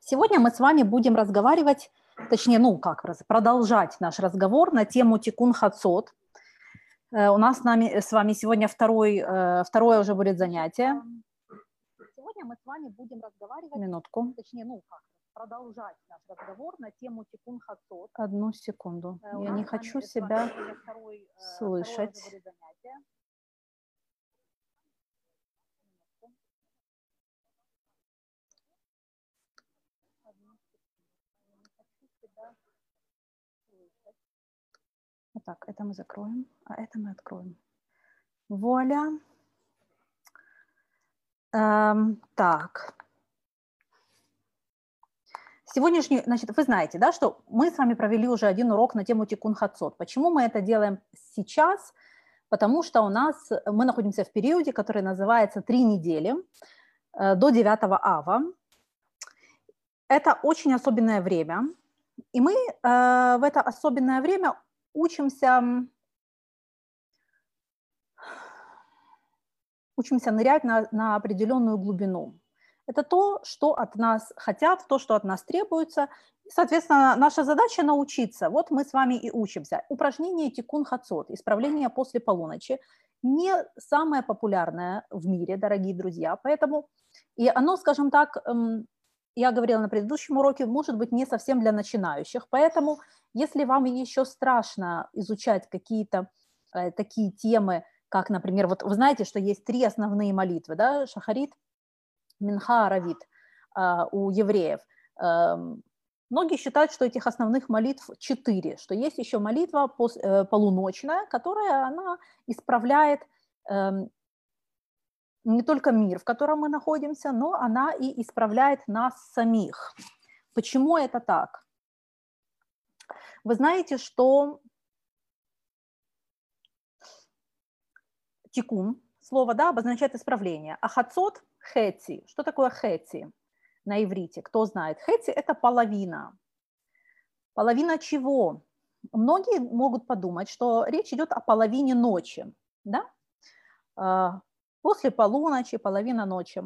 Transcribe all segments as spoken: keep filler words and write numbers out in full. Сегодня мы с вами будем разговаривать, точнее, ну как раз, продолжать наш разговор на тему Тикун Хацот. У нас с, нами, с вами сегодня второй, второе уже будет занятие. Сегодня мы с вами будем разговаривать... Минутку. Точнее, ну как раз, продолжать наш разговор на тему Тикун Хацот. Одну секунду. Я не хочу себя второй, слышать. Так, это мы закроем, а это мы откроем. Вуаля. Эм, так. Сегодняшний, значит, вы знаете, да, что мы с вами провели уже один урок на тему Тикун Хацот. Почему мы это делаем сейчас? Потому что у нас, мы находимся в периоде, который называется три недели э, до девятого ава. Это очень особенное время. И мы э, в это особенное время Учимся, учимся нырять на, на определенную глубину. Это то, что от нас хотят, то, что от нас требуется. И, соответственно, наша задача научиться. Вот мы с вами и учимся. Упражнение Тикун Хацот, исправление после полуночи, не самое популярное в мире, дорогие друзья. Поэтому, и оно, скажем так, я говорила на предыдущем уроке, может быть, не совсем для начинающих. Поэтому, если вам еще страшно изучать какие-то э, такие темы, как, например, вот вы знаете, что есть три основные молитвы, да, Шахарит, Минха, Аравит э, у евреев. Э, многие считают, что этих основных молитв четыре, что есть еще молитва пос, э, полуночная, которая она исправляет э, не только мир, в котором мы находимся, но она и исправляет нас самих. Почему это так? Вы знаете, что тикун, слово, да, обозначает исправление, а хацот – хэтси. Что такое хэтси на иврите? Кто знает? Хэтси – это половина. Половина чего? Многие могут подумать, что речь идет о половине ночи, да? После полуночи, половина ночи.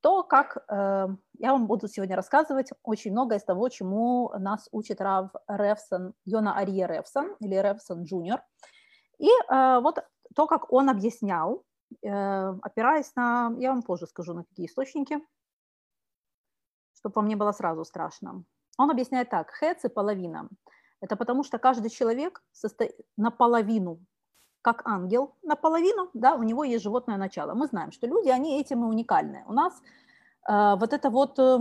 То, как э, я вам буду сегодня рассказывать очень много из того, чему нас учит Рав Ревсон, Йона Арье Ревсон или Ревсон Джуниор. И э, вот то, как он объяснял, э, опираясь на, я вам позже скажу, на какие источники, чтобы вам не было сразу страшно. Он объясняет так, хэц и половина. Это потому что каждый человек состо... наполовину, как ангел, наполовину, да, у него есть животное начало. Мы знаем, что люди, они этим и уникальны. У нас э, вот это вот э,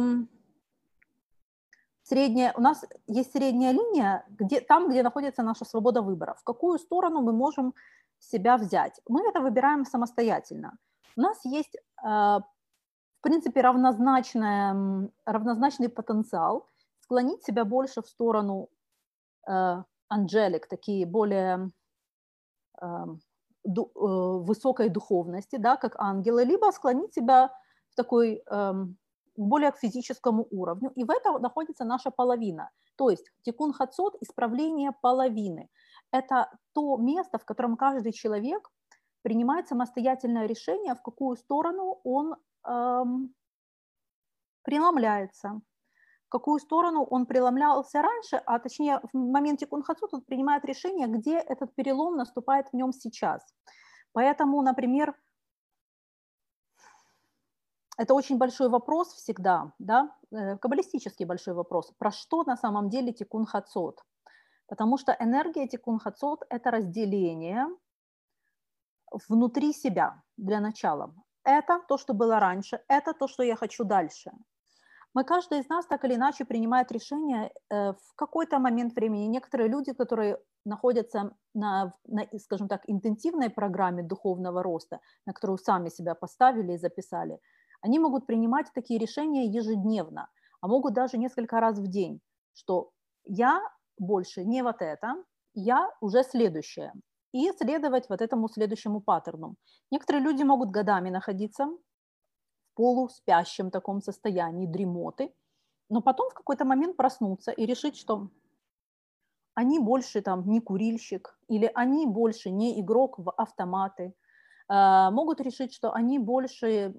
средняя, у нас есть средняя линия, где, там, где находится наша свобода выбора, в какую сторону мы можем себя взять. Мы это выбираем самостоятельно. У нас есть, э, в принципе, равнозначная, равнозначный потенциал склонить себя больше в сторону э, angelic, такие более... высокой духовности, да, как ангелы, либо склонить себя в такой более к физическому уровню. И в этом находится наша половина. То есть Тикун Хацот – исправление половины. Это то место, в котором каждый человек принимает самостоятельное решение, в какую сторону он эм, преломляется. В какую сторону он преломлялся раньше, а точнее в момент Тикун Хацот он принимает решение, где этот перелом наступает в нем сейчас. Поэтому, например, это очень большой вопрос всегда, да, каббалистический большой вопрос, про что на самом деле Тикун Хацот. Потому что энергия Тикун Хацот – это разделение внутри себя для начала. Это то, что было раньше, это то, что я хочу дальше. Мы, каждый из нас так или иначе принимает решение в какой-то момент времени. Некоторые люди, которые находятся на, на, скажем так, интенсивной программе духовного роста, на которую сами себя поставили и записали, они могут принимать такие решения ежедневно, а могут даже несколько раз в день, что я больше не вот это, я уже следующее, и следовать вот этому следующему паттерну. Некоторые люди могут годами находиться полуспящем таком состоянии дремоты, но потом в какой-то момент проснуться и решить, что они больше там не курильщик, или они больше не игрок в автоматы, э, могут решить, что они больше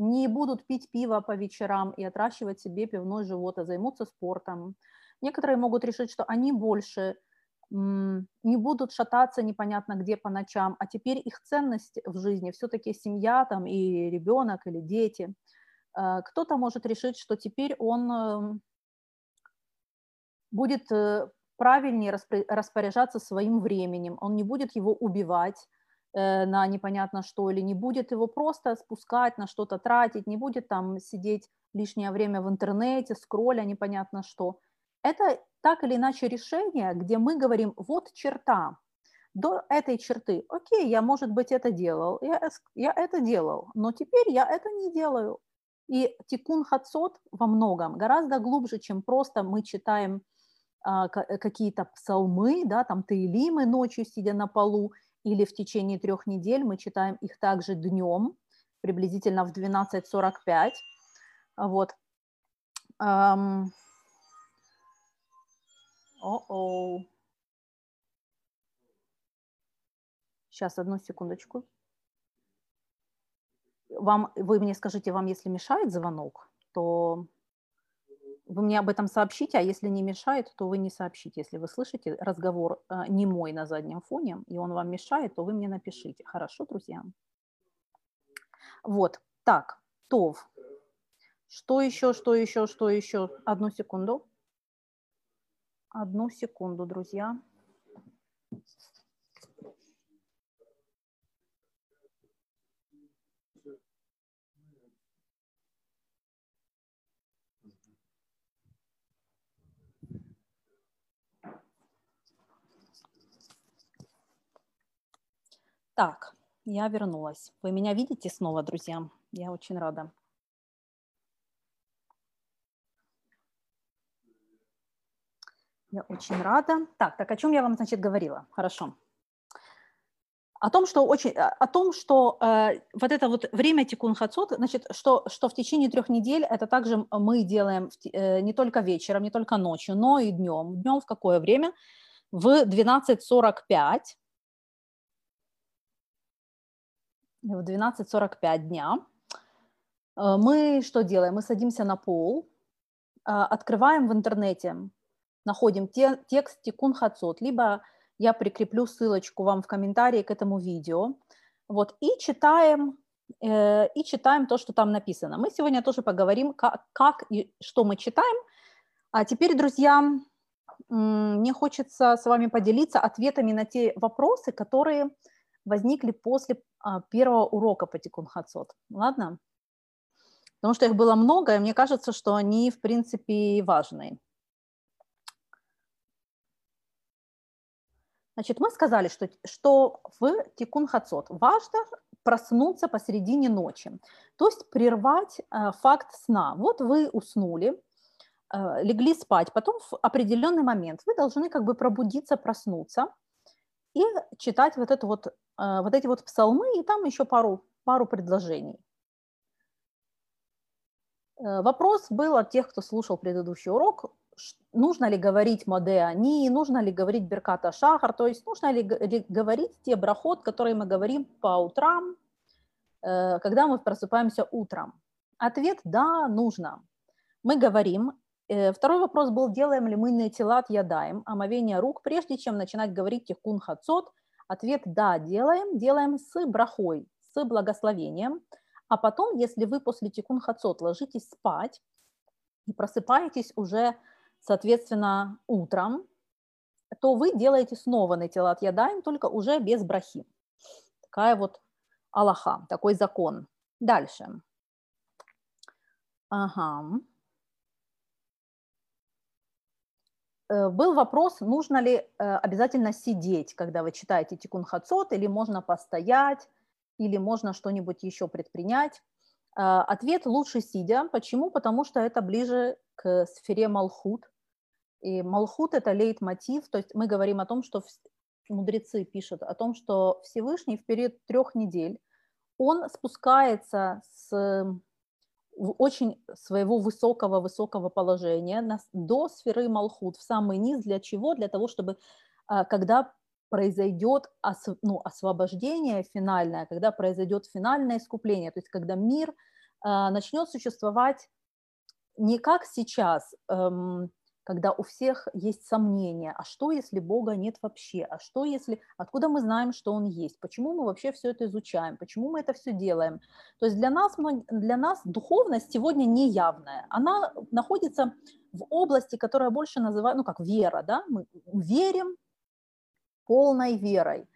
не будут пить пиво по вечерам и отращивать себе пивной живот, а займутся спортом. Некоторые могут решить, что они больше не будут шататься непонятно где по ночам, а теперь их ценность в жизни все-таки семья там, и ребенок или дети. Кто-то может решить, что теперь он будет правильнее распоряжаться своим временем, он не будет его убивать на непонятно что, или не будет его просто спускать, на что-то тратить, не будет там сидеть лишнее время в интернете, скролля непонятно что. Это так или иначе решение, где мы говорим, вот черта, до этой черты, окей, я, может быть, это делал, я, я это делал, но теперь я это не делаю. И тикун хацот во многом гораздо глубже, чем просто мы читаем а, какие-то псалмы, да, там теилимы ночью, сидя на полу, или в течение трех недель мы читаем их также днем, приблизительно в двенадцать сорок пять. Вот. Ам... О-о. Сейчас, одну секундочку. Вам, вы мне скажите, вам если мешает звонок, то вы мне об этом сообщите, а если не мешает, то вы не сообщите. Если вы слышите разговор э, немой на заднем фоне, и он вам мешает, то вы мне напишите. Хорошо, друзья? Вот, так, Тов. Что еще, что еще, что еще? Одну секунду. Одну секунду, друзья. Так, я вернулась. Вы меня видите снова, друзья? Я очень рада. Я очень рада. Так, так о чем я вам, значит, говорила? Хорошо. О том, что, очень, о том, что э, вот это вот время тикун хацот, значит, что, что в течение трех недель это также мы делаем в, э, не только вечером, не только ночью, но и днем. Днем в какое время? В двенадцать сорок пять. В двенадцать сорок пять дня. Э, мы что делаем? Мы садимся на пол, э, открываем в интернете, находим те, текст тикун хацот, либо я прикреплю ссылочку вам в комментарии к этому видео, вот, и читаем, э, и читаем то, что там написано. Мы сегодня тоже поговорим, как, как и что мы читаем. А теперь, друзья, мне хочется с вами поделиться ответами на те вопросы, которые возникли после первого урока по тикун хацот, ладно? Потому что их было много, и мне кажется, что они, в принципе, важные. Значит, мы сказали, что, что в тикун хацот важно проснуться посередине ночи, то есть прервать э, факт сна. Вот вы уснули, э, легли спать, потом в определенный момент вы должны как бы пробудиться, проснуться и читать вот, это вот, э, вот эти вот псалмы и там еще пару, пару предложений. Э, вопрос был от тех, кто слушал предыдущий урок. Нужно ли говорить модеани, нужно ли говорить берката шахар, то есть нужно ли говорить те брахот, которые мы говорим по утрам, когда мы просыпаемся утром? Ответ – да, нужно. Мы говорим. Второй вопрос был, делаем ли мы нетилат ядаем, омовение рук, прежде чем начинать говорить тикун хацот. Ответ – да, делаем, делаем с брахой, с благословением. А потом, если вы после тикун хацот ложитесь спать и просыпаетесь уже, соответственно, утром, то вы делаете снова нетилат ядаим, только уже без брахи. Такая вот алаха, такой закон. Дальше. Ага. Был вопрос, нужно ли обязательно сидеть, когда вы читаете тикун хацот, или можно постоять, или можно что-нибудь еще предпринять. Ответ – лучше сидя. Почему? Потому что это ближе к сфере малхут. И малхут – это лейтмотив, то есть мы говорим о том, что мудрецы пишут о том, что Всевышний в период трех недель он спускается с очень своего высокого-высокого положения до сферы малхут, в самый низ. Для чего? Для того, чтобы когда произойдет ну, освобождение финальное, когда произойдет финальное искупление, то есть когда мир начнет существовать не как сейчас, когда у всех есть сомнения, а что, если Бога нет вообще, а что, если, откуда мы знаем, что Он есть, почему мы вообще все это изучаем, почему мы это все делаем. То есть для нас, для нас духовность сегодня неявная, она находится в области, которая больше называется, ну, как вера, да, мы верим полной верой.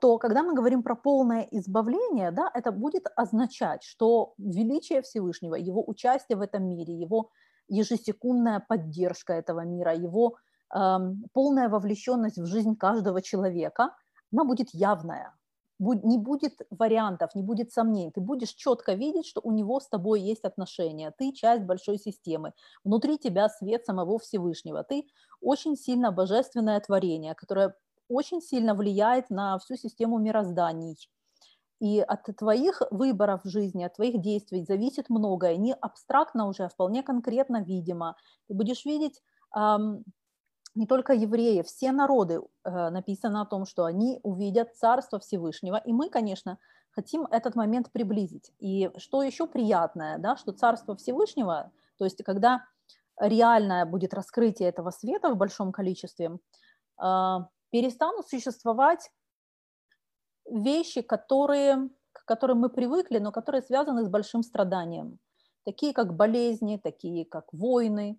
То когда мы говорим про полное избавление, да, это будет означать, что величие Всевышнего, его участие в этом мире, его ежесекундная поддержка этого мира, его э, полная вовлеченность в жизнь каждого человека, она будет явная, Буд- не будет вариантов, не будет сомнений, ты будешь четко видеть, что у него с тобой есть отношения, ты часть большой системы, внутри тебя свет самого Всевышнего, ты очень сильно божественное творение, которое очень сильно влияет на всю систему мирозданий. И от твоих выборов в жизни, от твоих действий зависит многое, не абстрактно уже, а вполне конкретно видимо. Ты будешь видеть эм, не только евреи, все народы, э, написано о том, что они увидят Царство Всевышнего, и мы, конечно, хотим этот момент приблизить. И что еще приятное, да, что Царство Всевышнего, то есть когда реальное будет раскрытие этого света в большом количестве, э, перестанут существовать вещи, которые, к которым мы привыкли, но которые связаны с большим страданием. Такие как болезни, такие как войны.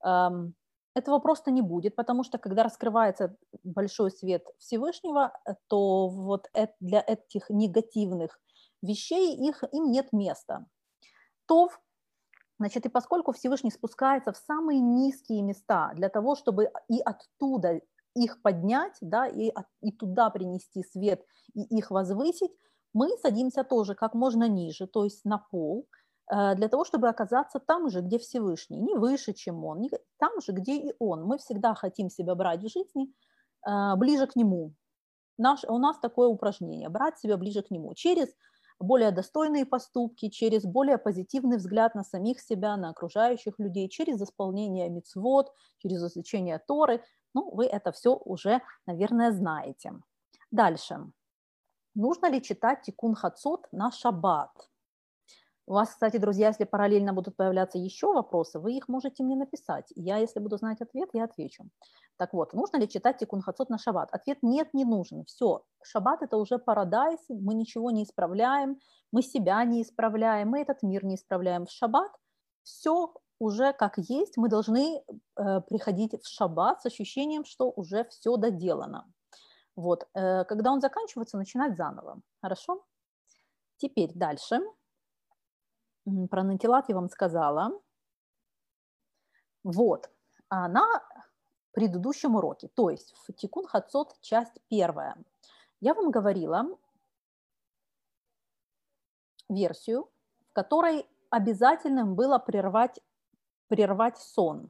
Этого просто не будет, потому что когда раскрывается большой свет Всевышнего, то вот для этих негативных вещей их, им нет места. Тов, значит, и поскольку Всевышний спускается в самые низкие места для того, чтобы и оттуда их поднять, да, и, и туда принести свет, и их возвысить, мы садимся тоже как можно ниже, то есть на пол, для того, чтобы оказаться там же, где Всевышний, не выше, чем Он, не, там же, где и Он. Мы всегда хотим себя брать в жизни ближе к Нему. Наш, у нас такое упражнение – брать себя ближе к Нему через более достойные поступки, через более позитивный взгляд на самих себя, на окружающих людей, через исполнение мицвот, через изучение Торы. Ну, вы это все уже, наверное, знаете. Дальше. Нужно ли читать Тикун Хацот на шаббат? У вас, кстати, друзья, если параллельно будут появляться еще вопросы, вы их можете мне написать. Я, если буду знать ответ, я отвечу. Так вот, нужно ли читать Тикун Хацот на шаббат? Ответ – нет, не нужен. Все, шаббат – это уже парадайз, мы ничего не исправляем, мы себя не исправляем, мы этот мир не исправляем. В шаббат все уже как есть, мы должны э, приходить в шаббат с ощущением, что уже все доделано. Вот, э, когда он заканчивается, начинать заново. Хорошо? Теперь дальше. Про нантилат я вам сказала. Вот, а на предыдущем уроке, то есть в Тикун Хацот, часть первая, я вам говорила версию, в которой обязательным было прервать прервать сон.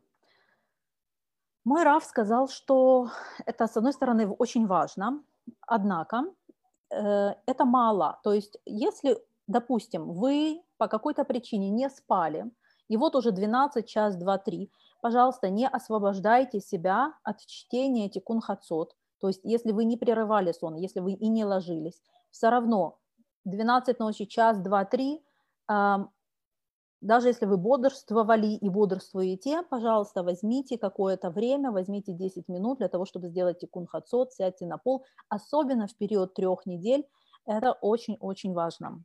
Мой рав сказал, что это, с одной стороны, очень важно, однако э, это мало. То есть если, допустим, вы по какой-то причине не спали, и вот уже двенадцать, час, два, три, пожалуйста, не освобождайте себя от чтения Тикун Хацот. То есть если вы не прерывали сон, если вы и не ложились, все равно двенадцать ночи, час, два, три, э, даже если вы бодрствовали и бодрствуете, пожалуйста, возьмите какое-то время, возьмите десять минут для того, чтобы сделать Тикун Хацот, сядьте на пол, особенно в период трех недель. Это очень-очень важно.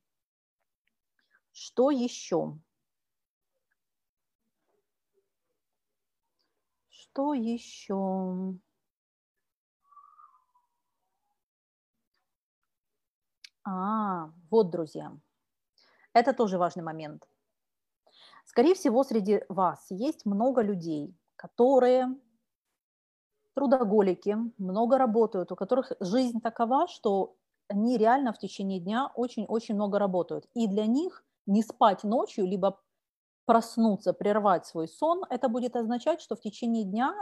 Что еще? Что еще? А, вот, друзья, это тоже важный момент. Скорее всего, среди вас есть много людей, которые трудоголики, много работают, у которых жизнь такова, что они реально в течение дня очень-очень много работают. И для них не спать ночью, либо проснуться, прервать свой сон, это будет означать, что в течение дня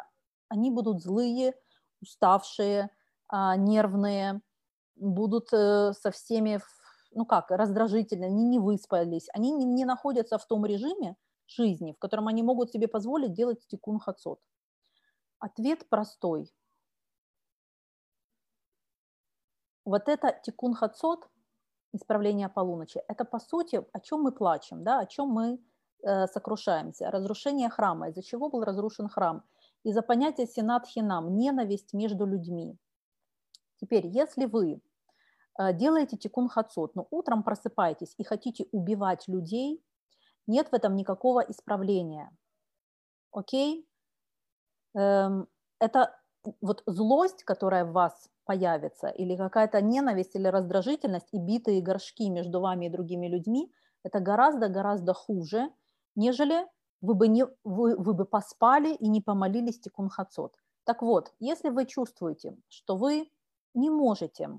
они будут злые, уставшие, нервные, будут со всеми... ну как, раздражительно, они не выспались, они не, не находятся в том режиме жизни, в котором они могут себе позволить делать Тикун Хацот. Ответ простой. Вот это Тикун Хацот исправление полуночи. Это, по сути, о чем мы плачем, да, о чем мы э, сокрушаемся. Разрушение храма. Из-за чего был разрушен храм? Из-за понятия сенат хинам, ненависть между людьми. Теперь, если вы э, делаете тикун хацот, но утром просыпаетесь и хотите убивать людей, нет в этом никакого исправления. Окей? Эм, это вот злость, которая в вас появится, или какая-то ненависть, или раздражительность, и битые горшки между вами и другими людьми, это гораздо-гораздо хуже, нежели вы бы, не, вы, вы бы поспали и не помолились тикун хацот. Так вот, если вы чувствуете, что вы не можете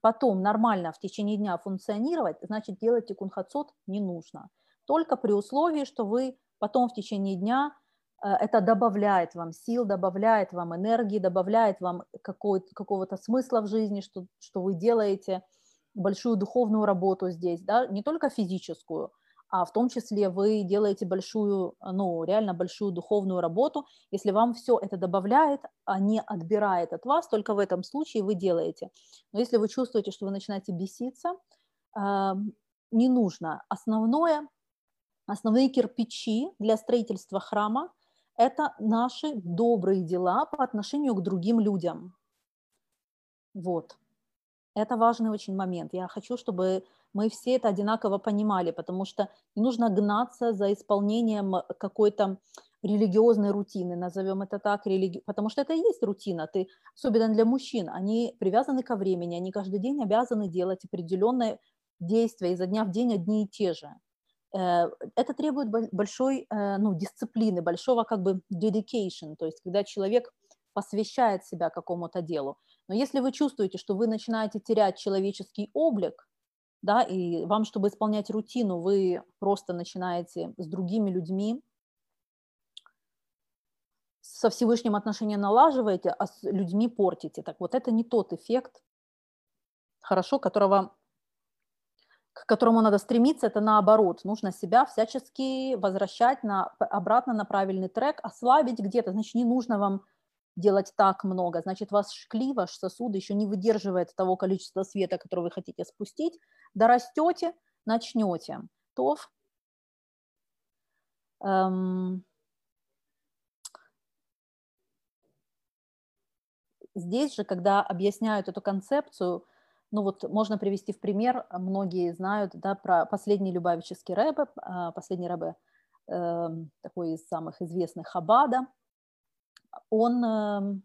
потом нормально в течение дня функционировать, значит, делать тикун хацот не нужно. Только при условии, что вы потом в течение дня... Это добавляет вам сил, добавляет вам энергии, добавляет вам какого-то смысла в жизни, что, что вы делаете большую духовную работу здесь, да, не только физическую, а в том числе вы делаете большую, ну, реально большую духовную работу. Если вам все это добавляет, а не отбирает от вас, только в этом случае вы делаете. Но если вы чувствуете, что вы начинаете беситься, э, не нужно. Основное, основные кирпичи для строительства храма — это наши добрые дела по отношению к другим людям. Вот. Это важный очень момент. Я хочу, чтобы мы все это одинаково понимали, потому что не нужно гнаться за исполнением какой-то религиозной рутины, назовем это так, религи... потому что это и есть рутина. Ты, особенно для мужчин, они привязаны ко времени, они каждый день обязаны делать определенные действия изо дня в день одни и те же. Это требует большой, ну, дисциплины, большого как бы dedication, то есть когда человек посвящает себя какому-то делу. Но если вы чувствуете, что вы начинаете терять человеческий облик, да, и вам, чтобы исполнять рутину, вы просто начинаете с другими людьми, со Всевышним отношения налаживаете, а с людьми портите. Так вот, это не тот эффект, хорошо, которого... к которому надо стремиться, это наоборот. Нужно себя всячески возвращать на, обратно на правильный трек, ослабить где-то. Значит, не нужно вам делать так много. Значит, ваш шкли, ваш сосуд еще не выдерживает того количества света, которое вы хотите спустить. Дорастете, начнете. Тов. Эм... Здесь же, когда объясняют эту концепцию, ну вот можно привести в пример, многие знают, да, про последний Любавический Ребе, последний Ребе, э, такой из самых известных Хабада. Он э,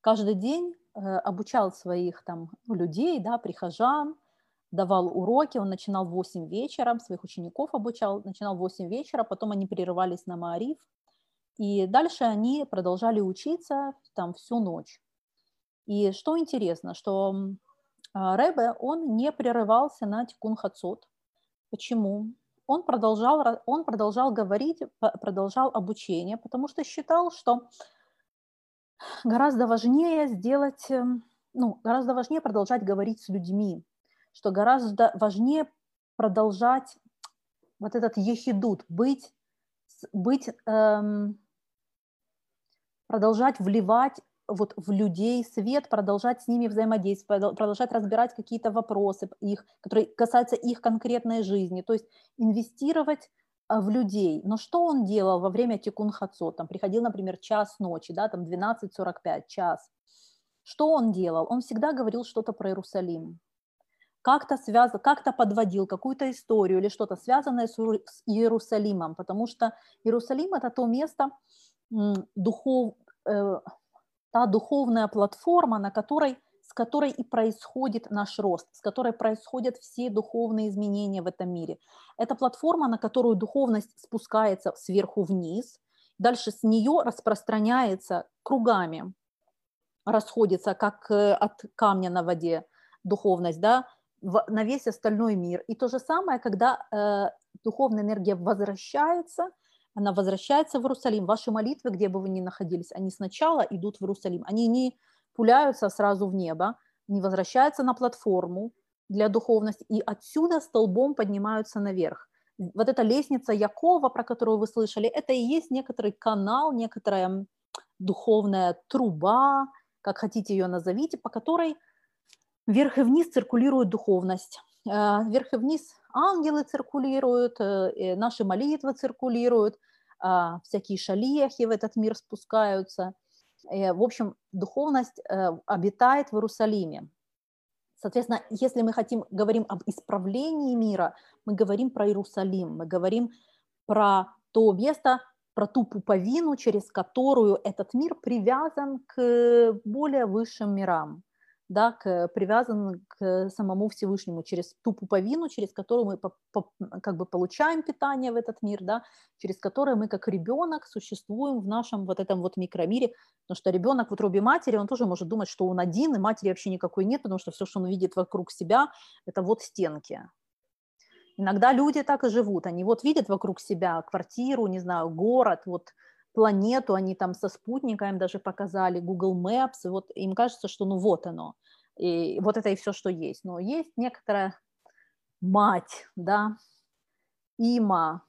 каждый день э, обучал своих там людей, да, прихожан, давал уроки, он начинал в восемь вечера, своих учеников обучал, начинал в восемь вечера, потом они перерывались на маариф, и дальше они продолжали учиться там всю ночь. И что интересно, что... Ребе, он не прерывался на тикун хацот. Почему? Он продолжал, он продолжал говорить, продолжал обучение, потому что считал, что гораздо важнее сделать, ну, гораздо важнее продолжать говорить с людьми, что гораздо важнее продолжать вот этот ехидут, быть, быть эм, продолжать вливать вот в людей свет, продолжать с ними взаимодействовать, продолжать разбирать какие-то вопросы, их, которые касаются их конкретной жизни, то есть инвестировать в людей. Но что он делал во время тикун хацот? Там приходил, например, час ночи, да, там двенадцать сорок пять, час. Что он делал? Он всегда говорил что-то про Иерусалим. Как-то связ... как-то подводил какую-то историю или что-то связанное с Иерусалимом, потому что Иерусалим – это то место духов... та духовная платформа, на которой, с которой и происходит наш рост, с которой происходят все духовные изменения в этом мире. Это платформа, на которую духовность спускается сверху вниз, дальше с нее распространяется кругами, расходится, как от камня на воде духовность, да, на весь остальной мир. И то же самое, когда э, духовная энергия возвращается, она возвращается в Иерусалим. Ваши молитвы, где бы вы ни находились, они сначала идут в Иерусалим. Они не пуляются сразу в небо, не возвращаются на платформу для духовности, и отсюда столбом поднимаются наверх. Вот эта лестница Якова, про которую вы слышали, это и есть некоторый канал, некоторая духовная труба, как хотите ее назовите, по которой Вверх и вниз циркулирует духовность. Вверх и вниз ангелы циркулируют, наши молитвы циркулируют, всякие шалиахи в этот мир спускаются. В общем, духовность обитает в Иерусалиме. Соответственно, если мы хотим, говорим об исправлении мира, мы говорим про Иерусалим, мы говорим про то место, про ту пуповину, через которую этот мир привязан к более высшим мирам, да, к, привязан к самому Всевышнему, через ту пуповину, через которую мы по, по, как бы получаем питание в этот мир, да, через которую мы как ребенок существуем в нашем вот этом вот микромире, потому что ребенок в утробе матери, он тоже может думать, что он один, и матери вообще никакой нет, потому что все, что он видит вокруг себя, это вот стенки. Иногда люди так и живут, они вот видят вокруг себя квартиру, не знаю, город, вот планету, они там со спутника им даже показали, Google Maps, и вот им кажется, что ну вот оно, и вот это и все, что есть. Но есть некоторая мать, да, има,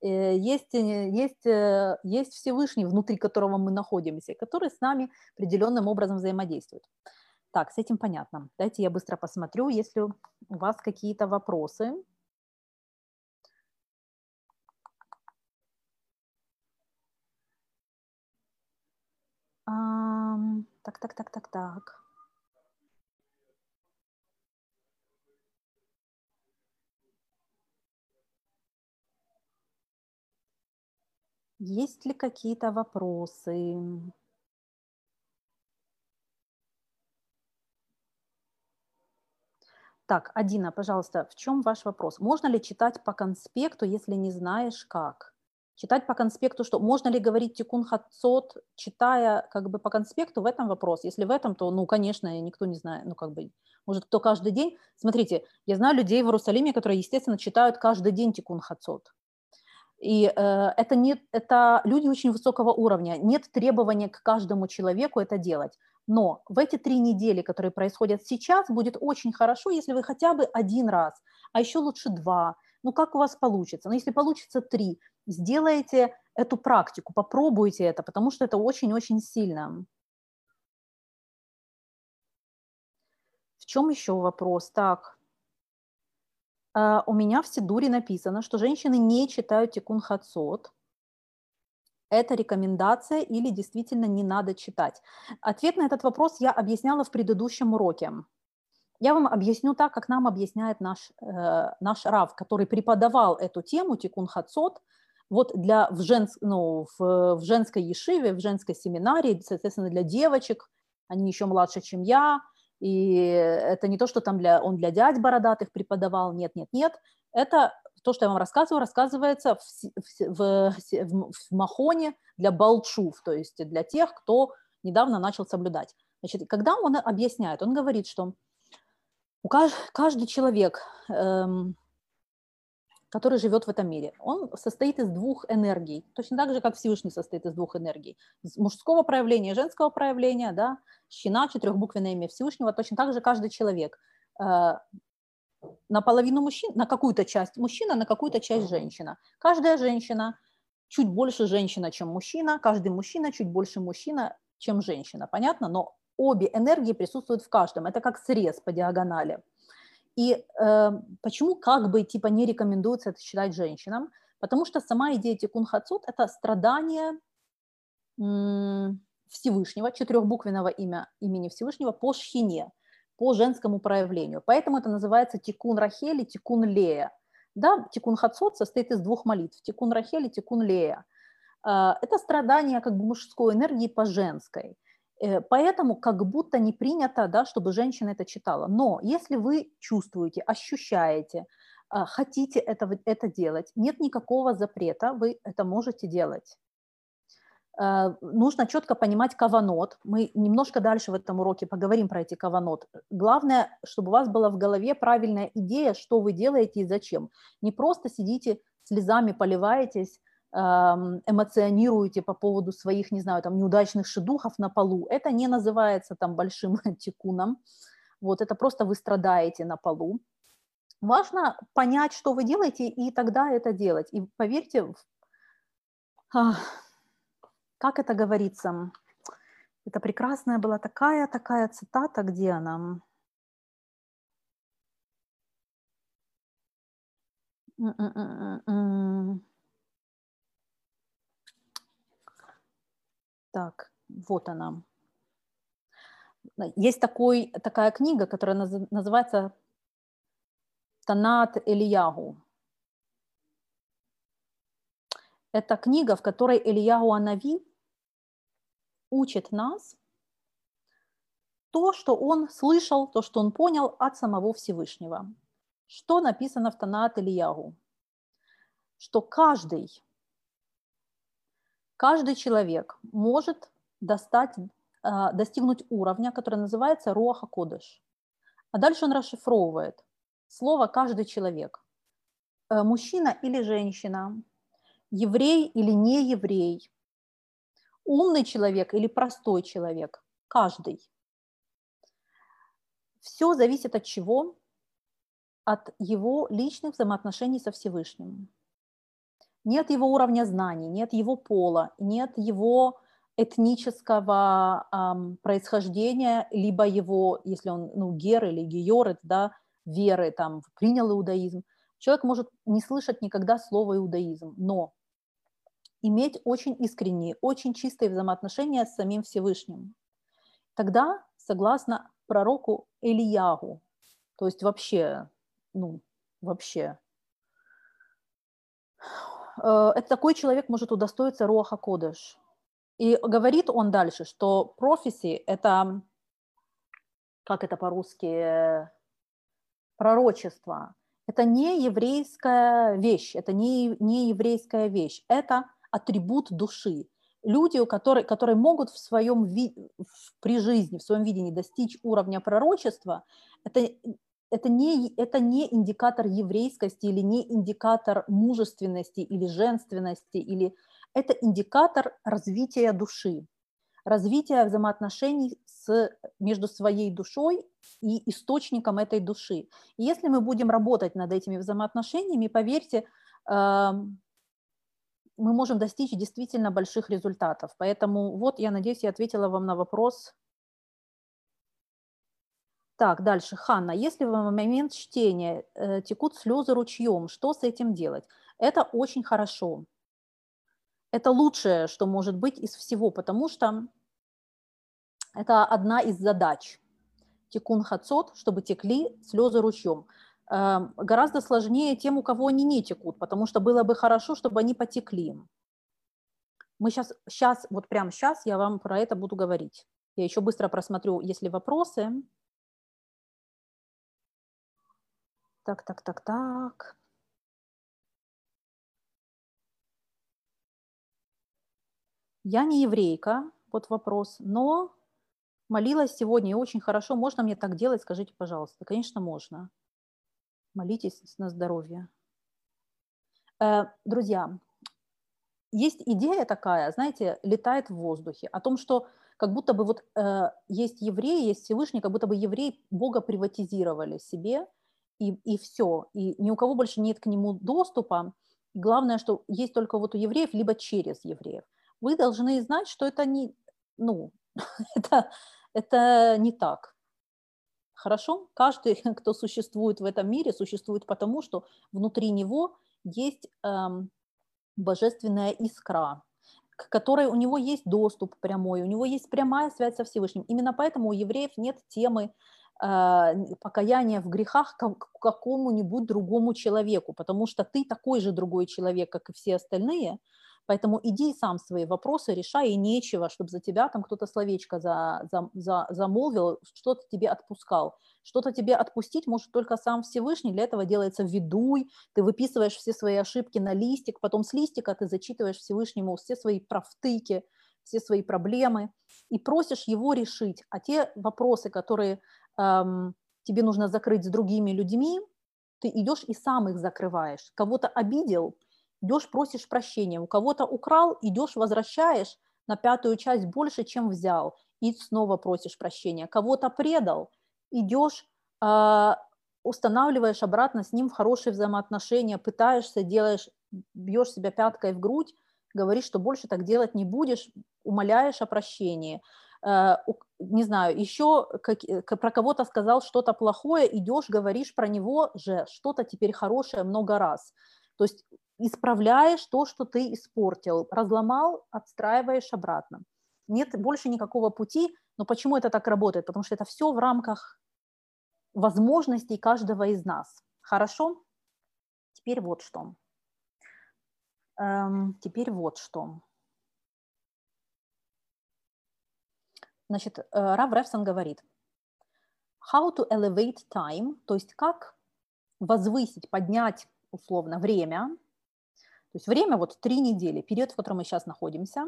есть, есть, есть Всевышний, внутри которого мы находимся, который с нами определенным образом взаимодействует. Так, с этим понятно. Дайте я быстро посмотрю, если у вас какие-то вопросы. Так, так, так, так, так. Есть ли какие-то вопросы? Так, Адина, пожалуйста, в чем ваш вопрос? Можно ли читать по конспекту, если не знаешь как? Читать по конспекту, что можно ли говорить тикун хацот, читая как бы по конспекту, в этом вопрос. Если в этом, то, ну, конечно, никто не знает, ну, как бы, может, кто каждый день. Смотрите, я знаю людей в Иерусалиме, которые, естественно, читают каждый день тикун хацот. И э, это, не, это люди очень высокого уровня, нет требования к каждому человеку это делать. Но в эти три недели, которые происходят сейчас, будет очень хорошо, если вы хотя бы один раз, а еще лучше два. Ну, как у вас получится? Ну, если получится три, сделайте эту практику, попробуйте это, потому что это очень-очень сильно. В чем еще вопрос? Так, uh, у меня в Сидуре написано, что женщины не читают тикун хацот. Это рекомендация или действительно не надо читать? Ответ на этот вопрос я объясняла в предыдущем уроке. Я вам объясню так, как нам объясняет наш, э, наш Рав, который преподавал эту тему тикун хацот вот для, в, женс, ну, в, в женской ешиве, в женской семинарии, соответственно, для девочек, они еще младше, чем я, и это не то, что там для, он для дядь бородатых преподавал, нет-нет-нет, это то, что я вам рассказываю, рассказывается в, в, в, в Махоне для балчув, то есть для тех, кто недавно начал соблюдать. Значит, когда он объясняет, он говорит, что каждый человек, который живет в этом мире, он состоит из двух энергий, точно так же, как Всевышний состоит из двух энергий, из мужского проявления и женского проявления, да, щина, четырехбуквенное имя Всевышнего, точно так же каждый человек, наполовину мужчина, на какую-то часть мужчина, на какую-то часть женщина. Каждая женщина чуть больше женщина, чем мужчина, каждый мужчина чуть больше мужчина, чем женщина, понятно? Но обе энергии присутствуют в каждом. Это как срез по диагонали. И э, почему как бы типа не рекомендуется это читать женщинам? Потому что сама идея тикун хацот – это страдание м- Всевышнего, четырехбуквенного имя, имени Всевышнего по шхине, по женскому проявлению. Поэтому это называется тикун рахели, тикун лея. Да, тикун хацот состоит из двух молитв – тикун рахели, тикун лея. Э, это страдание как бы мужской энергии по женской. Поэтому как будто не принято, да, чтобы женщина это читала. Но если вы чувствуете, ощущаете, хотите это, это делать, нет никакого запрета, вы это можете делать. Нужно четко понимать каванот. Мы немножко дальше в этом уроке поговорим про эти каванот. Главное, чтобы у вас была в голове правильная идея, что вы делаете и зачем. Не просто сидите, слезами поливаетесь, эмоционируете по поводу своих, не знаю, там, неудачных шедухов на полу. Это не называется там большим тикуном. Вот, это просто вы страдаете на полу. Важно понять, что вы делаете, и тогда это делать. И поверьте, как это говорится, это прекрасная была такая-такая цитата, где она? Так, вот она. Есть такой, такая книга, которая наз, называется «Танат Элиягу». Это книга, в которой Элиягу Анави учит нас то, что он слышал, то, что он понял от самого Всевышнего. Что написано в Танат Элиягу? Что каждый, каждый человек может достать... достигнуть уровня, который называется Руаха Кодеш. А дальше он расшифровывает слово «каждый человек». Мужчина или женщина, еврей или не еврей, умный человек или простой человек, каждый. Все зависит от чего? От его личных взаимоотношений со Всевышним. Нет его уровня знаний, нет его пола, нет его... этнического эм, происхождения, либо его, если он ну, гер или георет, да, веры, там, принял иудаизм. Человек может не слышать никогда слово иудаизм, но иметь очень искренние, очень чистые взаимоотношения с самим Всевышним. Тогда, согласно пророку Элиягу, то есть вообще, ну, вообще, э, это такой человек может удостоиться Руаха Кодеш. И говорит он дальше, что prophecy – это, как это по-русски, пророчество. Это не еврейская вещь, это не, не еврейская вещь, это атрибут души. Люди, у которых, которые могут в своем ви, в, при жизни, в своем видении достичь уровня пророчества, это, это, не, это не индикатор еврейскости или не индикатор мужественности или женственности, или... Это индикатор развития души, развития взаимоотношений с, между своей душой и источником этой души. И если мы будем работать над этими взаимоотношениями, поверьте, э, мы можем достичь действительно больших результатов. Поэтому вот, я надеюсь, я ответила вам на вопрос. Так, дальше. Ханна, если в момент чтения э, текут слезы ручьем, что с этим делать? Это очень хорошо. Это лучшее, что может быть из всего, потому что это одна из задач Тикун Хацот, чтобы текли слезы ручьем. Э, гораздо сложнее тем, у кого они не текут, потому что было бы хорошо, чтобы они потекли. Мы сейчас, сейчас, вот прямо сейчас я вам про это буду говорить. Я еще быстро просмотрю, если вопросы. Так, так, так, так. Я не еврейка, вот вопрос, но молилась сегодня и очень хорошо. Можно мне так делать, скажите, пожалуйста? Конечно, можно. Молитесь на здоровье. Э, друзья, есть идея такая, знаете, летает в воздухе, о том, что как будто бы вот э, есть евреи, есть Всевышний, как будто бы евреи Бога приватизировали себе, и, и все. И ни у кого больше нет к нему доступа. И главное, что есть только вот у евреев, либо через евреев. Вы должны знать, что это не, ну, это, это не так. Хорошо? Каждый, кто существует в этом мире, существует потому, что внутри него есть эм, божественная искра, к которой у него есть доступ прямой, у него есть прямая связь со Всевышним. Именно поэтому у евреев нет темы э, покаяния в грехах к, к какому-нибудь другому человеку, потому что ты такой же другой человек, как и все остальные. Поэтому иди и сам свои вопросы решай, и нечего, чтобы за тебя там кто-то словечко за, за, за, замолвил, что-то тебе отпускал. Что-то тебе отпустить может только сам Всевышний, для этого делается ведуй, ты выписываешь все свои ошибки на листик, потом с листика ты зачитываешь Всевышнему все свои профтыки, все свои проблемы и просишь его решить. А те вопросы, которые эм, тебе нужно закрыть с другими людьми, ты идешь и сам их закрываешь. Кого-то обидел, идешь, просишь прощения. У кого-то украл, идешь, возвращаешь на пятую часть больше, чем взял. И снова просишь прощения. Кого-то предал, идешь, э, устанавливаешь обратно с ним хорошие взаимоотношения, пытаешься, делаешь, бьешь себя пяткой в грудь, говоришь, что больше так делать не будешь, умоляешь о прощении. Э, не знаю, еще как, про кого-то сказал что-то плохое, идешь, говоришь про него же что-то теперь хорошее много раз. То есть исправляешь то, что ты испортил, разломал, отстраиваешь обратно. Нет больше никакого пути. Но почему это так работает? Потому что это все в рамках возможностей каждого из нас. Хорошо? Теперь вот что. Эм, теперь вот что. Значит, Рав Ревсон говорит, how to elevate time, то есть как возвысить, поднять, условно, время. То есть время, вот три недели, период, в котором мы сейчас находимся,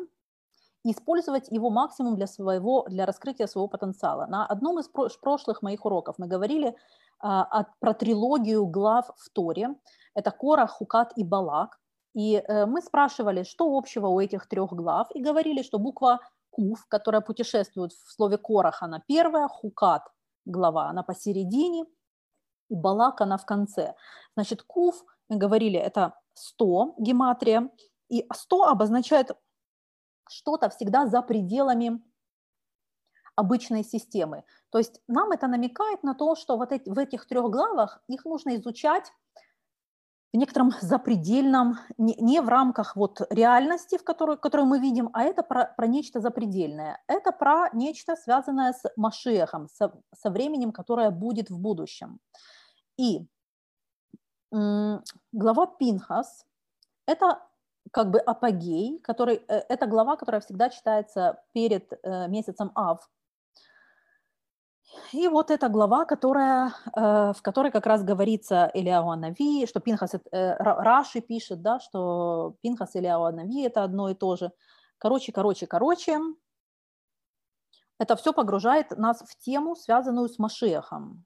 использовать его максимум для, своего, для раскрытия своего потенциала. На одном из прошлых моих уроков мы говорили а, от, про трилогию глав в Торе. Это Корах, Хукат и Балак. И э, мы спрашивали, что общего у этих трех глав, и говорили, что буква Куф, которая путешествует в слове Корах, она первая, Хукат глава, она посередине, и Балак, она в конце. Значит, Куф, мы говорили, это сто гематрия, и сто обозначает что-то всегда за пределами обычной системы. То есть нам это намекает на то, что вот эти, в этих трех главах их нужно изучать в некотором запредельном, не, не в рамках вот реальности, в которой, которую мы видим, а это про, про нечто запредельное. Это про нечто, связанное с Машиахом, со, со временем, которое будет в будущем. И м- глава Пинхас – это как бы апогей, который, это глава, которая всегда читается перед э, месяцем Ав. И вот эта глава, которая, э, в которой как раз говорится Элиягу Анави, что Пинхас, э, Раши пишет, да, что Пинхас и Элиягу Анави это одно и то же. Короче, короче, короче. Это все погружает нас в тему, связанную с Машиахом.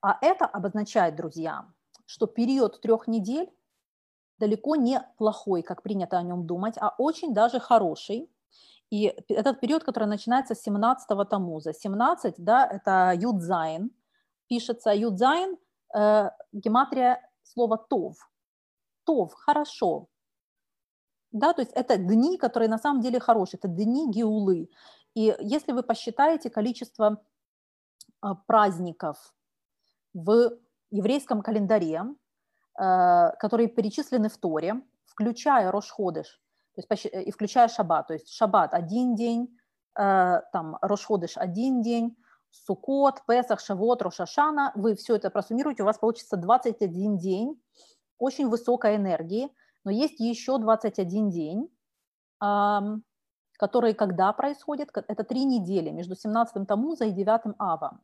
А это обозначает, друзья, что период трех недель далеко не плохой, как принято о нем думать, а очень даже хороший. И этот период, который начинается с семнадцатого Тамуза. семнадцать, да, это Юдзайн, пишется Юдзайн, э, гематрия слова Тов. Тов, хорошо. Да, то есть это дни, которые на самом деле хорошие, это дни Геулы. И если вы посчитаете количество э, праздников в еврейском календаре, которые перечислены в Торе, включая Рош-Ходеш, то есть и включая Шаббат, то есть Шаббат один день, там Рош-Ходеш один день, Суккот, Песах, Шавуот, Рош ха-Шана, вы все это просуммируете, у вас получится двадцать один день очень высокой энергии, но есть еще двадцать один день, который когда происходит, это три недели между семнадцатым Тамуза и девятым Ава.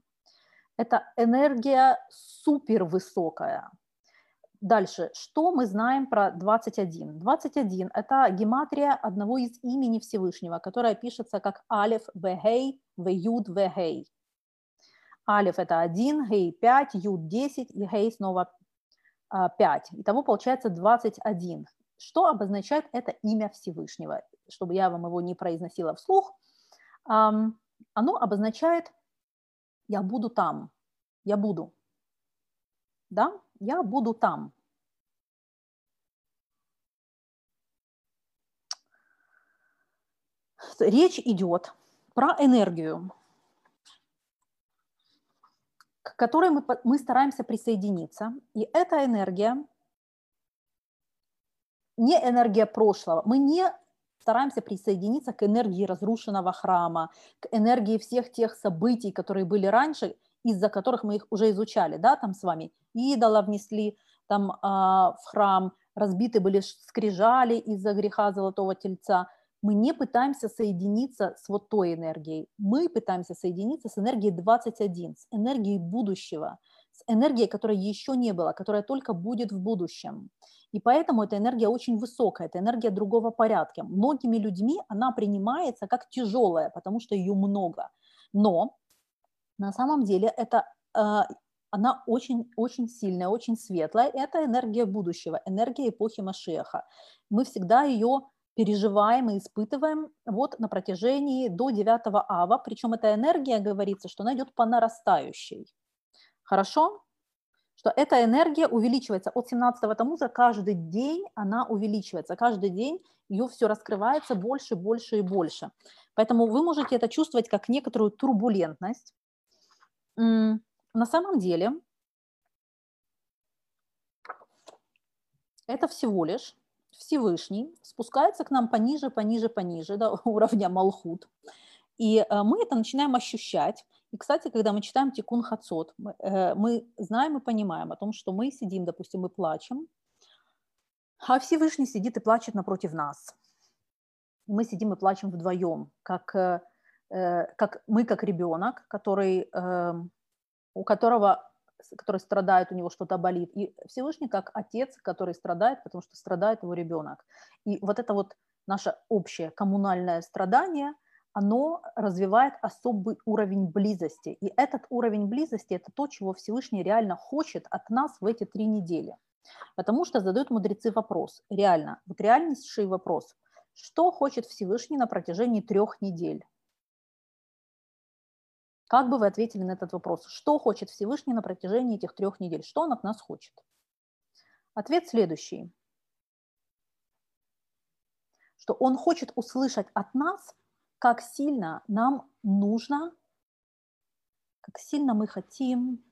Это энергия супервысокая. Дальше, что мы знаем про двадцать один? двадцать один – это гематрия одного из имени Всевышнего, которая пишется как Алеф, Вегей, Веюд, Вегей. Алеф – это один, Гей – пять, Юд – десять, и Гей снова пять. Итого получается двадцать один. Что обозначает это имя Всевышнего? Чтобы я вам его не произносила вслух, оно обозначает «я буду там», «я буду», да, «я буду там». Речь идет про энергию, к которой мы, мы стараемся присоединиться, и эта энергия не энергия прошлого, мы не стараемся присоединиться к энергии разрушенного храма, к энергии всех тех событий, которые были раньше, из-за которых мы их уже изучали, да, там с вами идола внесли там, а, в храм, разбиты были скрижали из-за греха Золотого Тельца. Мы не пытаемся соединиться с вот той энергией, мы пытаемся соединиться с энергией двадцать один, с энергией будущего, с энергией, которой еще не было, которая только будет в будущем. И поэтому эта энергия очень высокая, это энергия другого порядка. Многими людьми она принимается как тяжелая, потому что ее много. Но на самом деле это, э, она очень-очень сильная, очень светлая. Это энергия будущего, энергия эпохи Машиаха. Мы всегда ее переживаем и испытываем вот на протяжении до девятого Ава. Причем эта энергия, говорится, что она идет по нарастающей. Хорошо? что эта энергия увеличивается от семнадцатого тамуза, каждый день она увеличивается, каждый день ее все раскрывается больше, больше и больше. Поэтому вы можете это чувствовать как некоторую турбулентность. На самом деле это всего лишь Всевышний спускается к нам пониже, пониже, пониже, до уровня Малхут. И мы это начинаем ощущать. И, кстати, когда мы читаем Тикун Хацот, мы, э, мы знаем и понимаем о том, что мы сидим, допустим, и плачем, а Всевышний сидит и плачет напротив нас. Мы сидим и плачем вдвоем, как, э, как мы, как ребенок, который, э, у которого, который страдает, у него что-то болит, и Всевышний как отец, который страдает, потому что страдает его ребенок. И вот это вот наше общее коммунальное страдание, оно развивает особый уровень близости. И этот уровень близости – это то, чего Всевышний реально хочет от нас в эти три недели. Потому что задают мудрецы вопрос, реально, вот реальнейший вопрос, что хочет Всевышний на протяжении трех недель? Как бы вы ответили на этот вопрос? Что хочет Всевышний на протяжении этих трех недель? Что он от нас хочет? Ответ следующий, что он хочет услышать от нас, как сильно нам нужно, как сильно мы хотим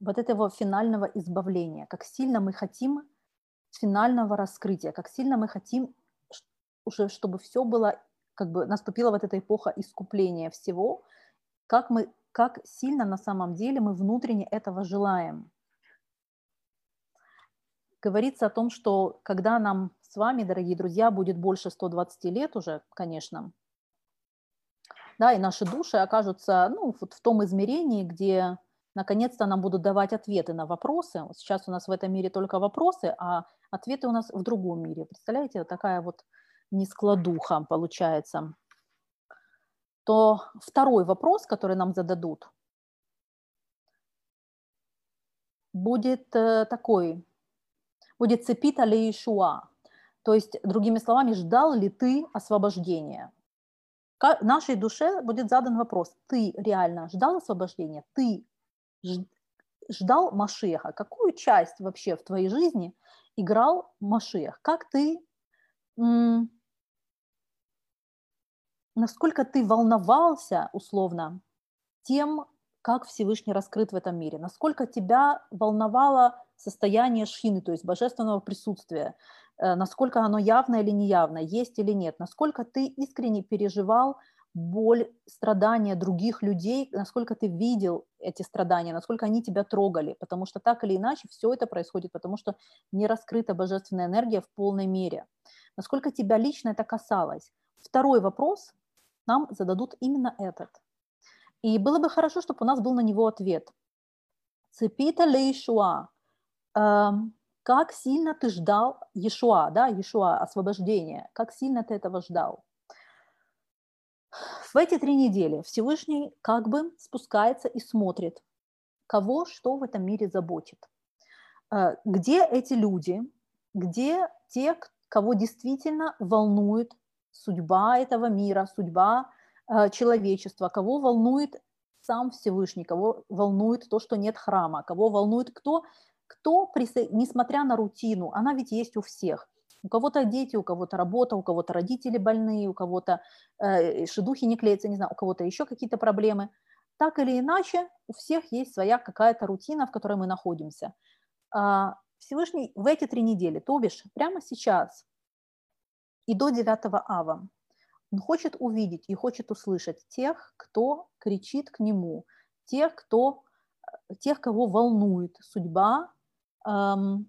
вот этого финального избавления, как сильно мы хотим финального раскрытия, как сильно мы хотим уже, чтобы все было, как бы наступила вот эта эпоха искупления всего, как мы, как сильно на самом деле мы внутренне этого желаем. Говорится о том, что когда нам с вами, дорогие друзья, будет больше ста двадцати лет уже, конечно, да, и наши души окажутся, ну, вот в том измерении, где наконец-то нам будут давать ответы на вопросы. Вот сейчас у нас в этом мире только вопросы, а ответы у нас в другом мире. Представляете, такая вот нескладуха получается. То второй вопрос, который нам зададут, будет такой. Будет цепита ли Ишуа, то есть, другими словами, ждал ли ты освобождения? К нашей душе будет задан вопрос, ты реально ждал освобождения? Ты ждал Машиаха? Какую часть вообще в твоей жизни играл Машиах? Как ты, м- насколько ты волновался, условно, тем, как Всевышний раскрыт в этом мире? Насколько тебя волновало состояние шхины, то есть божественного присутствия, насколько оно явно или неявно, есть или нет, насколько ты искренне переживал боль, страдания других людей, насколько ты видел эти страдания, насколько они тебя трогали, потому что так или иначе все это происходит, потому что не раскрыта божественная энергия в полной мере. Насколько тебя лично это касалось? Второй вопрос нам зададут именно этот. И было бы хорошо, чтобы у нас был на него ответ. Цепита ле Ишуа. Как сильно ты ждал Иешуа, да, Иешуа, освобождение, как сильно ты этого ждал? В эти три недели Всевышний как бы спускается и смотрит, кого что в этом мире заботит. Где эти люди, где те, кого действительно волнует судьба этого мира, судьба человечества, кого волнует сам Всевышний, кого волнует то, что нет храма, кого волнует кто? Кто, несмотря на рутину, она ведь есть у всех. У кого-то дети, у кого-то работа, у кого-то родители больные, у кого-то э, шедухи не клеятся, не знаю, у кого-то еще какие-то проблемы. Так или иначе, у всех есть своя какая-то рутина, в которой мы находимся. А Всевышний в эти три недели, то бишь прямо сейчас и до девятого ава, он хочет увидеть и хочет услышать тех, кто кричит к нему, тех, кто, тех, кого волнует судьба эм,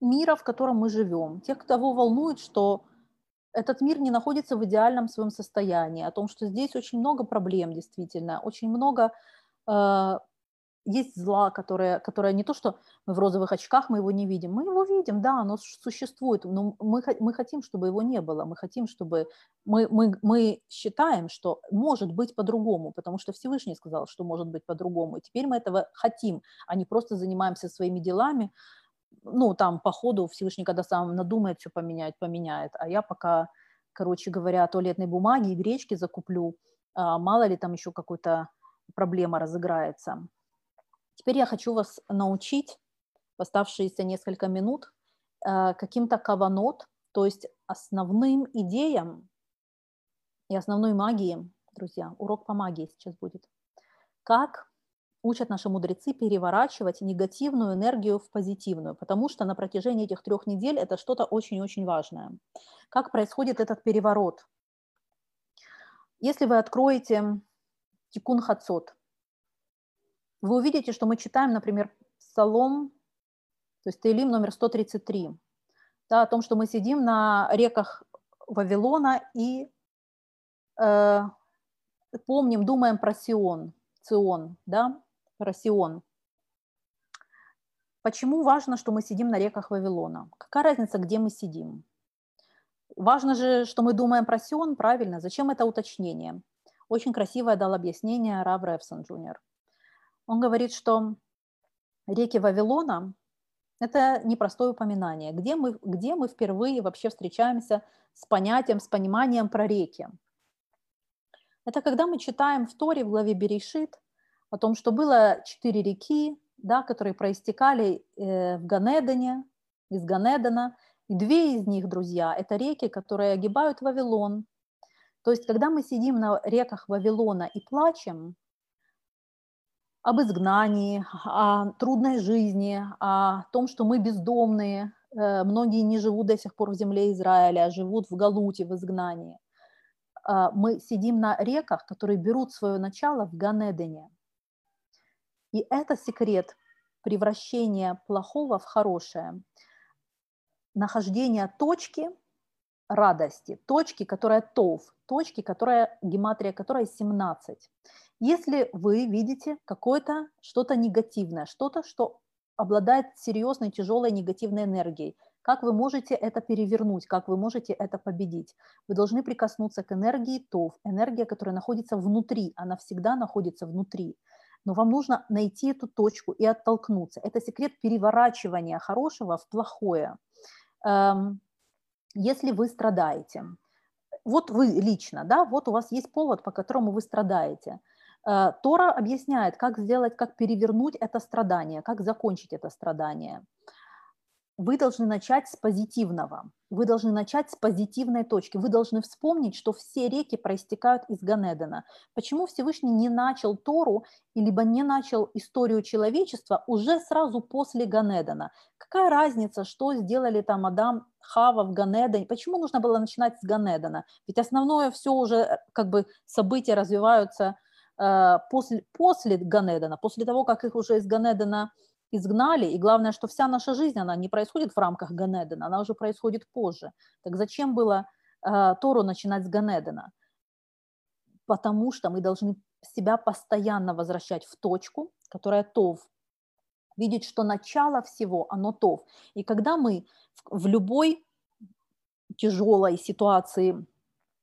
мира, в котором мы живем, тех, кого волнует, что этот мир не находится в идеальном своем состоянии, о том, что здесь очень много проблем, действительно, очень много э, есть зла, которое, которое не то, что мы в розовых очках, мы его не видим, мы его видим, да, оно существует, но мы, мы хотим, чтобы его не было, мы хотим, чтобы, мы, мы, мы считаем, что может быть по-другому, потому что Всевышний сказал, что может быть по-другому, и теперь мы этого хотим, а не просто занимаемся своими делами, ну, там, по ходу Всевышний, когда сам надумает все поменять, поменяет, а я пока, короче говоря, туалетной бумаги и гречки закуплю, а мало ли там еще какая-то проблема разыграется. Теперь я хочу вас научить в оставшиеся несколько минут каким-то каванот, то есть основным идеям и основной магии, друзья. Урок по магии сейчас будет. Как учат наши мудрецы переворачивать негативную энергию в позитивную, потому что на протяжении этих трех недель это что-то очень-очень важное. Как происходит этот переворот? Если вы откроете Тикун Хацот, вы увидите, что мы читаем, например, Псалом, то есть Теилим номер сто тридцать три, да, о том, что мы сидим на реках Вавилона и э, помним, думаем про Сион, Цион, да, про Сион. Почему важно, что мы сидим на реках Вавилона? Какая разница, где мы сидим? Важно же, что мы думаем про Сион, правильно? Зачем это уточнение? Очень красивое дал объяснение Рав Ревсон Джуниор. Он говорит, что реки Вавилона – это непростое упоминание. Где мы, где мы впервые вообще встречаемся с понятием, с пониманием про реки? Это когда мы читаем в Торе, в главе Берешит, о том, что было четыре реки, да, которые проистекали в Ганедене, из Ганедена. И две из них, друзья, это реки, которые огибают Вавилон. То есть, когда мы сидим на реках Вавилона и плачем об изгнании, о трудной жизни, о том, что мы бездомные, многие не живут до сих пор в земле Израиля, а живут в галуте, в изгнании. Мы сидим на реках, которые берут свое начало в Ганедене. И это секрет превращения плохого в хорошее. Нахождение точки радости, точки, которая тов, точки, которая гематрия, которая семнадцать. Если вы видите какое-то что-то негативное, что-то, что обладает серьезной, тяжелой негативной энергией, как вы можете это перевернуть, как вы можете это победить? Вы должны прикоснуться к энергии тов, энергия, которая находится внутри, она всегда находится внутри. Но вам нужно найти эту точку и оттолкнуться. Это секрет переворачивания хорошего в плохое. Если вы страдаете, вот вы лично, да, вот у вас есть повод, по которому вы страдаете. Тора объясняет, как сделать, как перевернуть это страдание, как закончить это страдание. Вы должны начать с позитивного, вы должны начать с позитивной точки, вы должны вспомнить, что все реки проистекают из Ганедена. Почему Всевышний не начал Тору, либо не начал историю человечества уже сразу после Ганедена? Какая разница, что сделали там Адам, Хава в Ганедене? Почему нужно было начинать с Ганедена? Ведь основное все уже, как бы, события развиваются э, после, после Ганедена, после того, как их уже из Ганедена изгнали, и главное, что вся наша жизнь, она не происходит в рамках Ганедена, она уже происходит позже. Так зачем было э, Тору начинать с Ганедена? Потому что мы должны себя постоянно возвращать в точку, которая тов. Видеть, что начало всего, оно тов. И когда мы в, в любой тяжелой ситуации,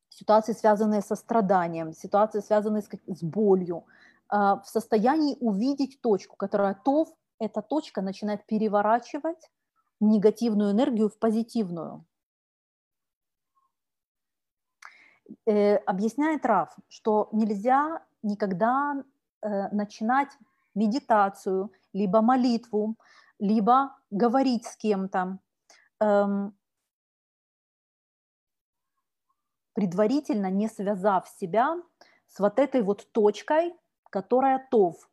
ситуации, связанные со страданием, ситуации, связанные с, с болью, э, в состоянии увидеть точку, которая тов, эта точка начинает переворачивать негативную энергию в позитивную. Э, объясняет Рав, что нельзя никогда э, начинать медитацию, либо молитву, либо говорить с кем-то, э, предварительно не связав себя с вот этой вот точкой, которая тов.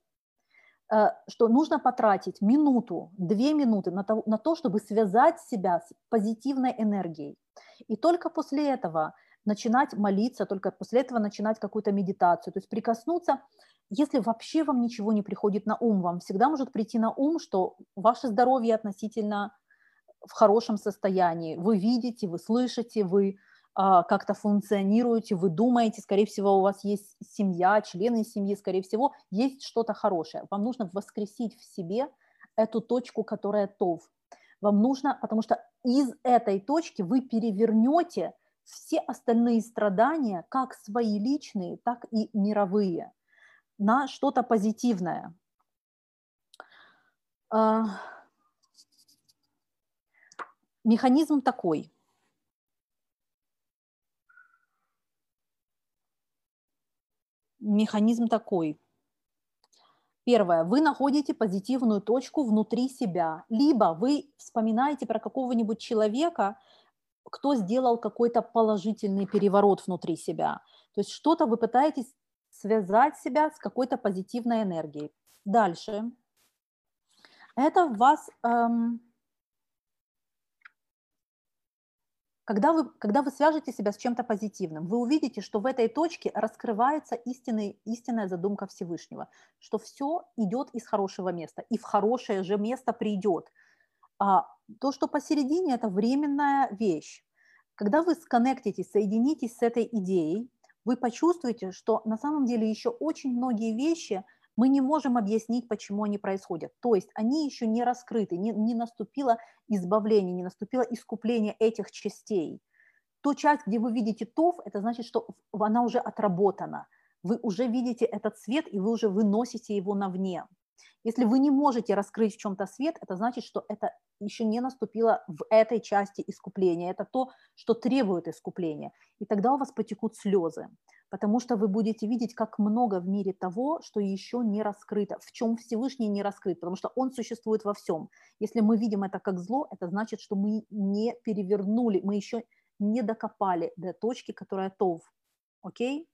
Что нужно потратить минуту, две минуты на то, на то, чтобы связать себя с позитивной энергией. И только после этого начинать молиться, только после этого начинать какую-то медитацию, то есть прикоснуться, если вообще вам ничего не приходит на ум, вам всегда может прийти на ум, что ваше здоровье относительно в хорошем состоянии. Вы видите, вы слышите, вы как-то функционируете, вы думаете, скорее всего, у вас есть семья, члены семьи, скорее всего, есть что-то хорошее. Вам нужно воскресить в себе эту точку, которая тов. Вам нужно, потому что из этой точки вы перевернете все остальные страдания, как свои личные, так и мировые, на что-то позитивное. Механизм такой. Механизм такой. Первое. Вы находите позитивную точку внутри себя. Либо вы вспоминаете про какого-нибудь человека, кто сделал какой-то положительный переворот внутри себя. То есть что-то вы пытаетесь связать себя с какой-то позитивной энергией. Дальше. Это вас... Эм... Когда вы, когда вы свяжете себя с чем-то позитивным, вы увидите, что в этой точке раскрывается истинный, истинная задумка Всевышнего, что все идет из хорошего места, и в хорошее же место придет. А то, что посередине, это временная вещь. Когда вы сконнектитесь, соединитесь с этой идеей, вы почувствуете, что на самом деле еще очень многие вещи мы не можем объяснить, почему они происходят. То есть они еще не раскрыты, не, не наступило избавление, не наступило искупление этих частей. Ту часть, где вы видите тов, это значит, что она уже отработана. Вы уже видите этот свет, и вы уже выносите его навне. Если вы не можете раскрыть в чем-то свет, это значит, что это еще не наступило в этой части искупления. Это то, что требует искупления. И тогда у вас потекут слезы, потому что вы будете видеть, как много в мире того, что еще не раскрыто, в чем Всевышний не раскрыт, потому что он существует во всем. Если мы видим это как зло, это значит, что мы не перевернули, мы еще не докопали до точки, которая тов. Окей?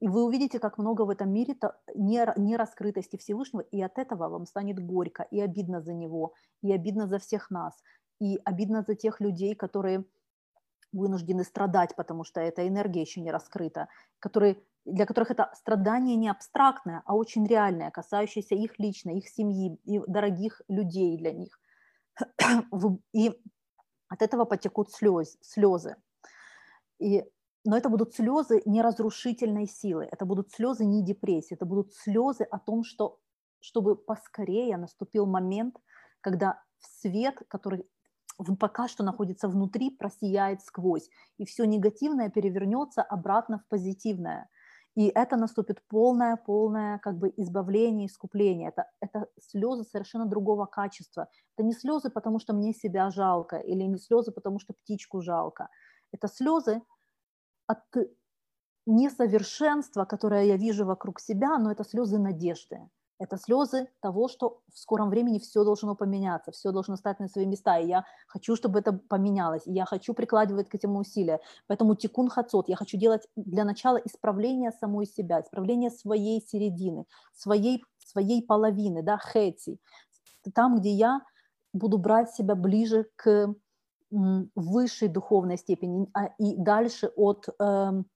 И вы увидите, как много в этом мире нераскрытости Всевышнего, и от этого вам станет горько, и обидно за него, и обидно за всех нас, и обидно за тех людей, которые вынуждены страдать, потому что эта энергия еще не раскрыта, которые, для которых это страдание не абстрактное, а очень реальное, касающееся их лично, их семьи, и дорогих людей для них. И от этого потекут слез, слезы. И но это будут слезы неразрушительной силы, это будут слезы не депрессии, это будут слезы о том, что, чтобы поскорее наступил момент, когда свет, который пока что находится внутри, просияет сквозь, и все негативное перевернется обратно в позитивное. И это наступит полное-полное как бы избавление, искупление. Это, это слезы совершенно другого качества. Это не слезы, потому что мне себя жалко, или не слезы, потому что птичку жалко. Это слезы от несовершенства, которое я вижу вокруг себя, но это слезы надежды. Это слезы того, что в скором времени все должно поменяться, все должно стать на свои места, и я хочу, чтобы это поменялось, и я хочу прикладывать к этому усилия. Поэтому тикун хацот, я хочу делать для начала исправление самой себя, исправление своей середины, своей, своей половины, да, хэти, там, где я буду брать себя ближе к высшей духовной степени, а и дальше от, эм,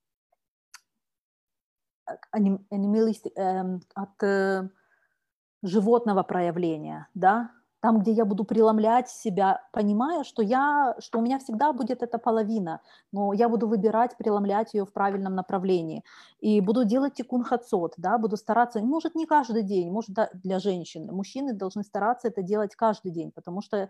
от э, животного проявления, да, там, где я буду преломлять себя, понимая, что, я, что у меня всегда будет эта половина, но я буду выбирать, преломлять ее в правильном направлении. И буду делать тикун хацот, да, буду стараться, может, не каждый день, может, для женщин. Мужчины должны стараться это делать каждый день, потому что э,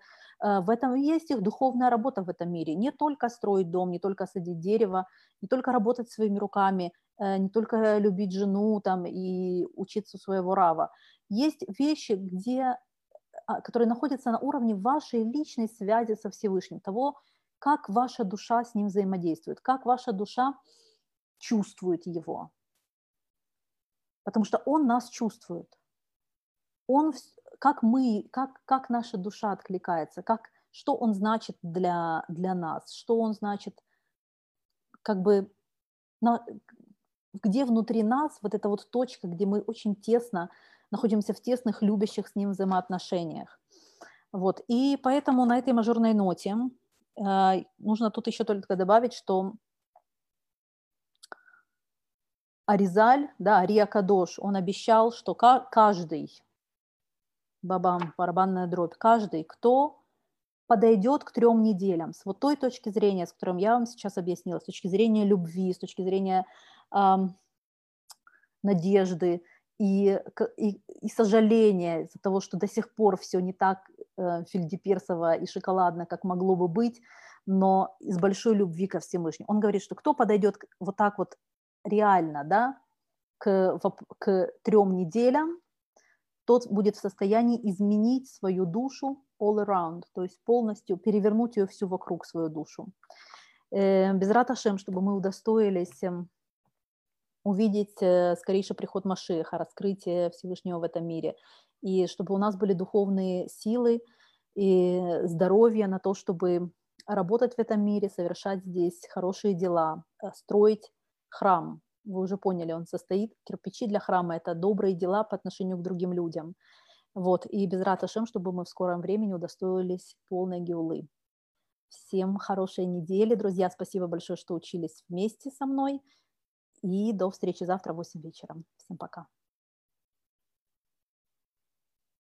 в этом и есть их духовная работа в этом мире. Не только строить дом, не только садить дерево, не только работать своими руками, э, не только любить жену там, и учиться у своего рава. Есть вещи, где... которые находятся на уровне вашей личной связи со Всевышним, того, как ваша душа с ним взаимодействует, как ваша душа чувствует его. Потому что он нас чувствует. Он, как мы, как, как наша душа откликается, как, что он значит для, для нас, что он значит, как бы, на, где внутри нас вот эта вот точка, где мы очень тесно находимся в тесных, любящих с ним взаимоотношениях. Вот. И поэтому на этой мажорной ноте э, нужно тут еще только добавить, что Аризаль, да, Ария Кадош, он обещал, что каждый, бабам, барабанная дробь, каждый, кто подойдет к трем неделям с вот той точки зрения, с которой я вам сейчас объяснила, с точки зрения любви, с точки зрения э, надежды, И, и, и сожаление из-за того, что до сих пор все не так э, фельдеперсово и шоколадно, как могло бы быть, но из большой любви ко Всевышнему. Он говорит, что кто подойдет вот так вот реально, да, к, к трем неделям, тот будет в состоянии изменить свою душу all around, то есть полностью перевернуть ее всю вокруг, свою душу. Э, без рат Ашем, чтобы мы удостоились... увидеть скорейший приход Машиаха, раскрытие Всевышнего в этом мире, и чтобы у нас были духовные силы и здоровье на то, чтобы работать в этом мире, совершать здесь хорошие дела, строить храм. Вы уже поняли, он состоит, кирпичи для храма – это добрые дела по отношению к другим людям. Вот, и безрат Ашем, чтобы мы в скором времени удостоились полной геулы. Всем хорошей недели, друзья. Спасибо большое, что учились вместе со мной. И до встречи завтра в восемь вечера. Всем пока.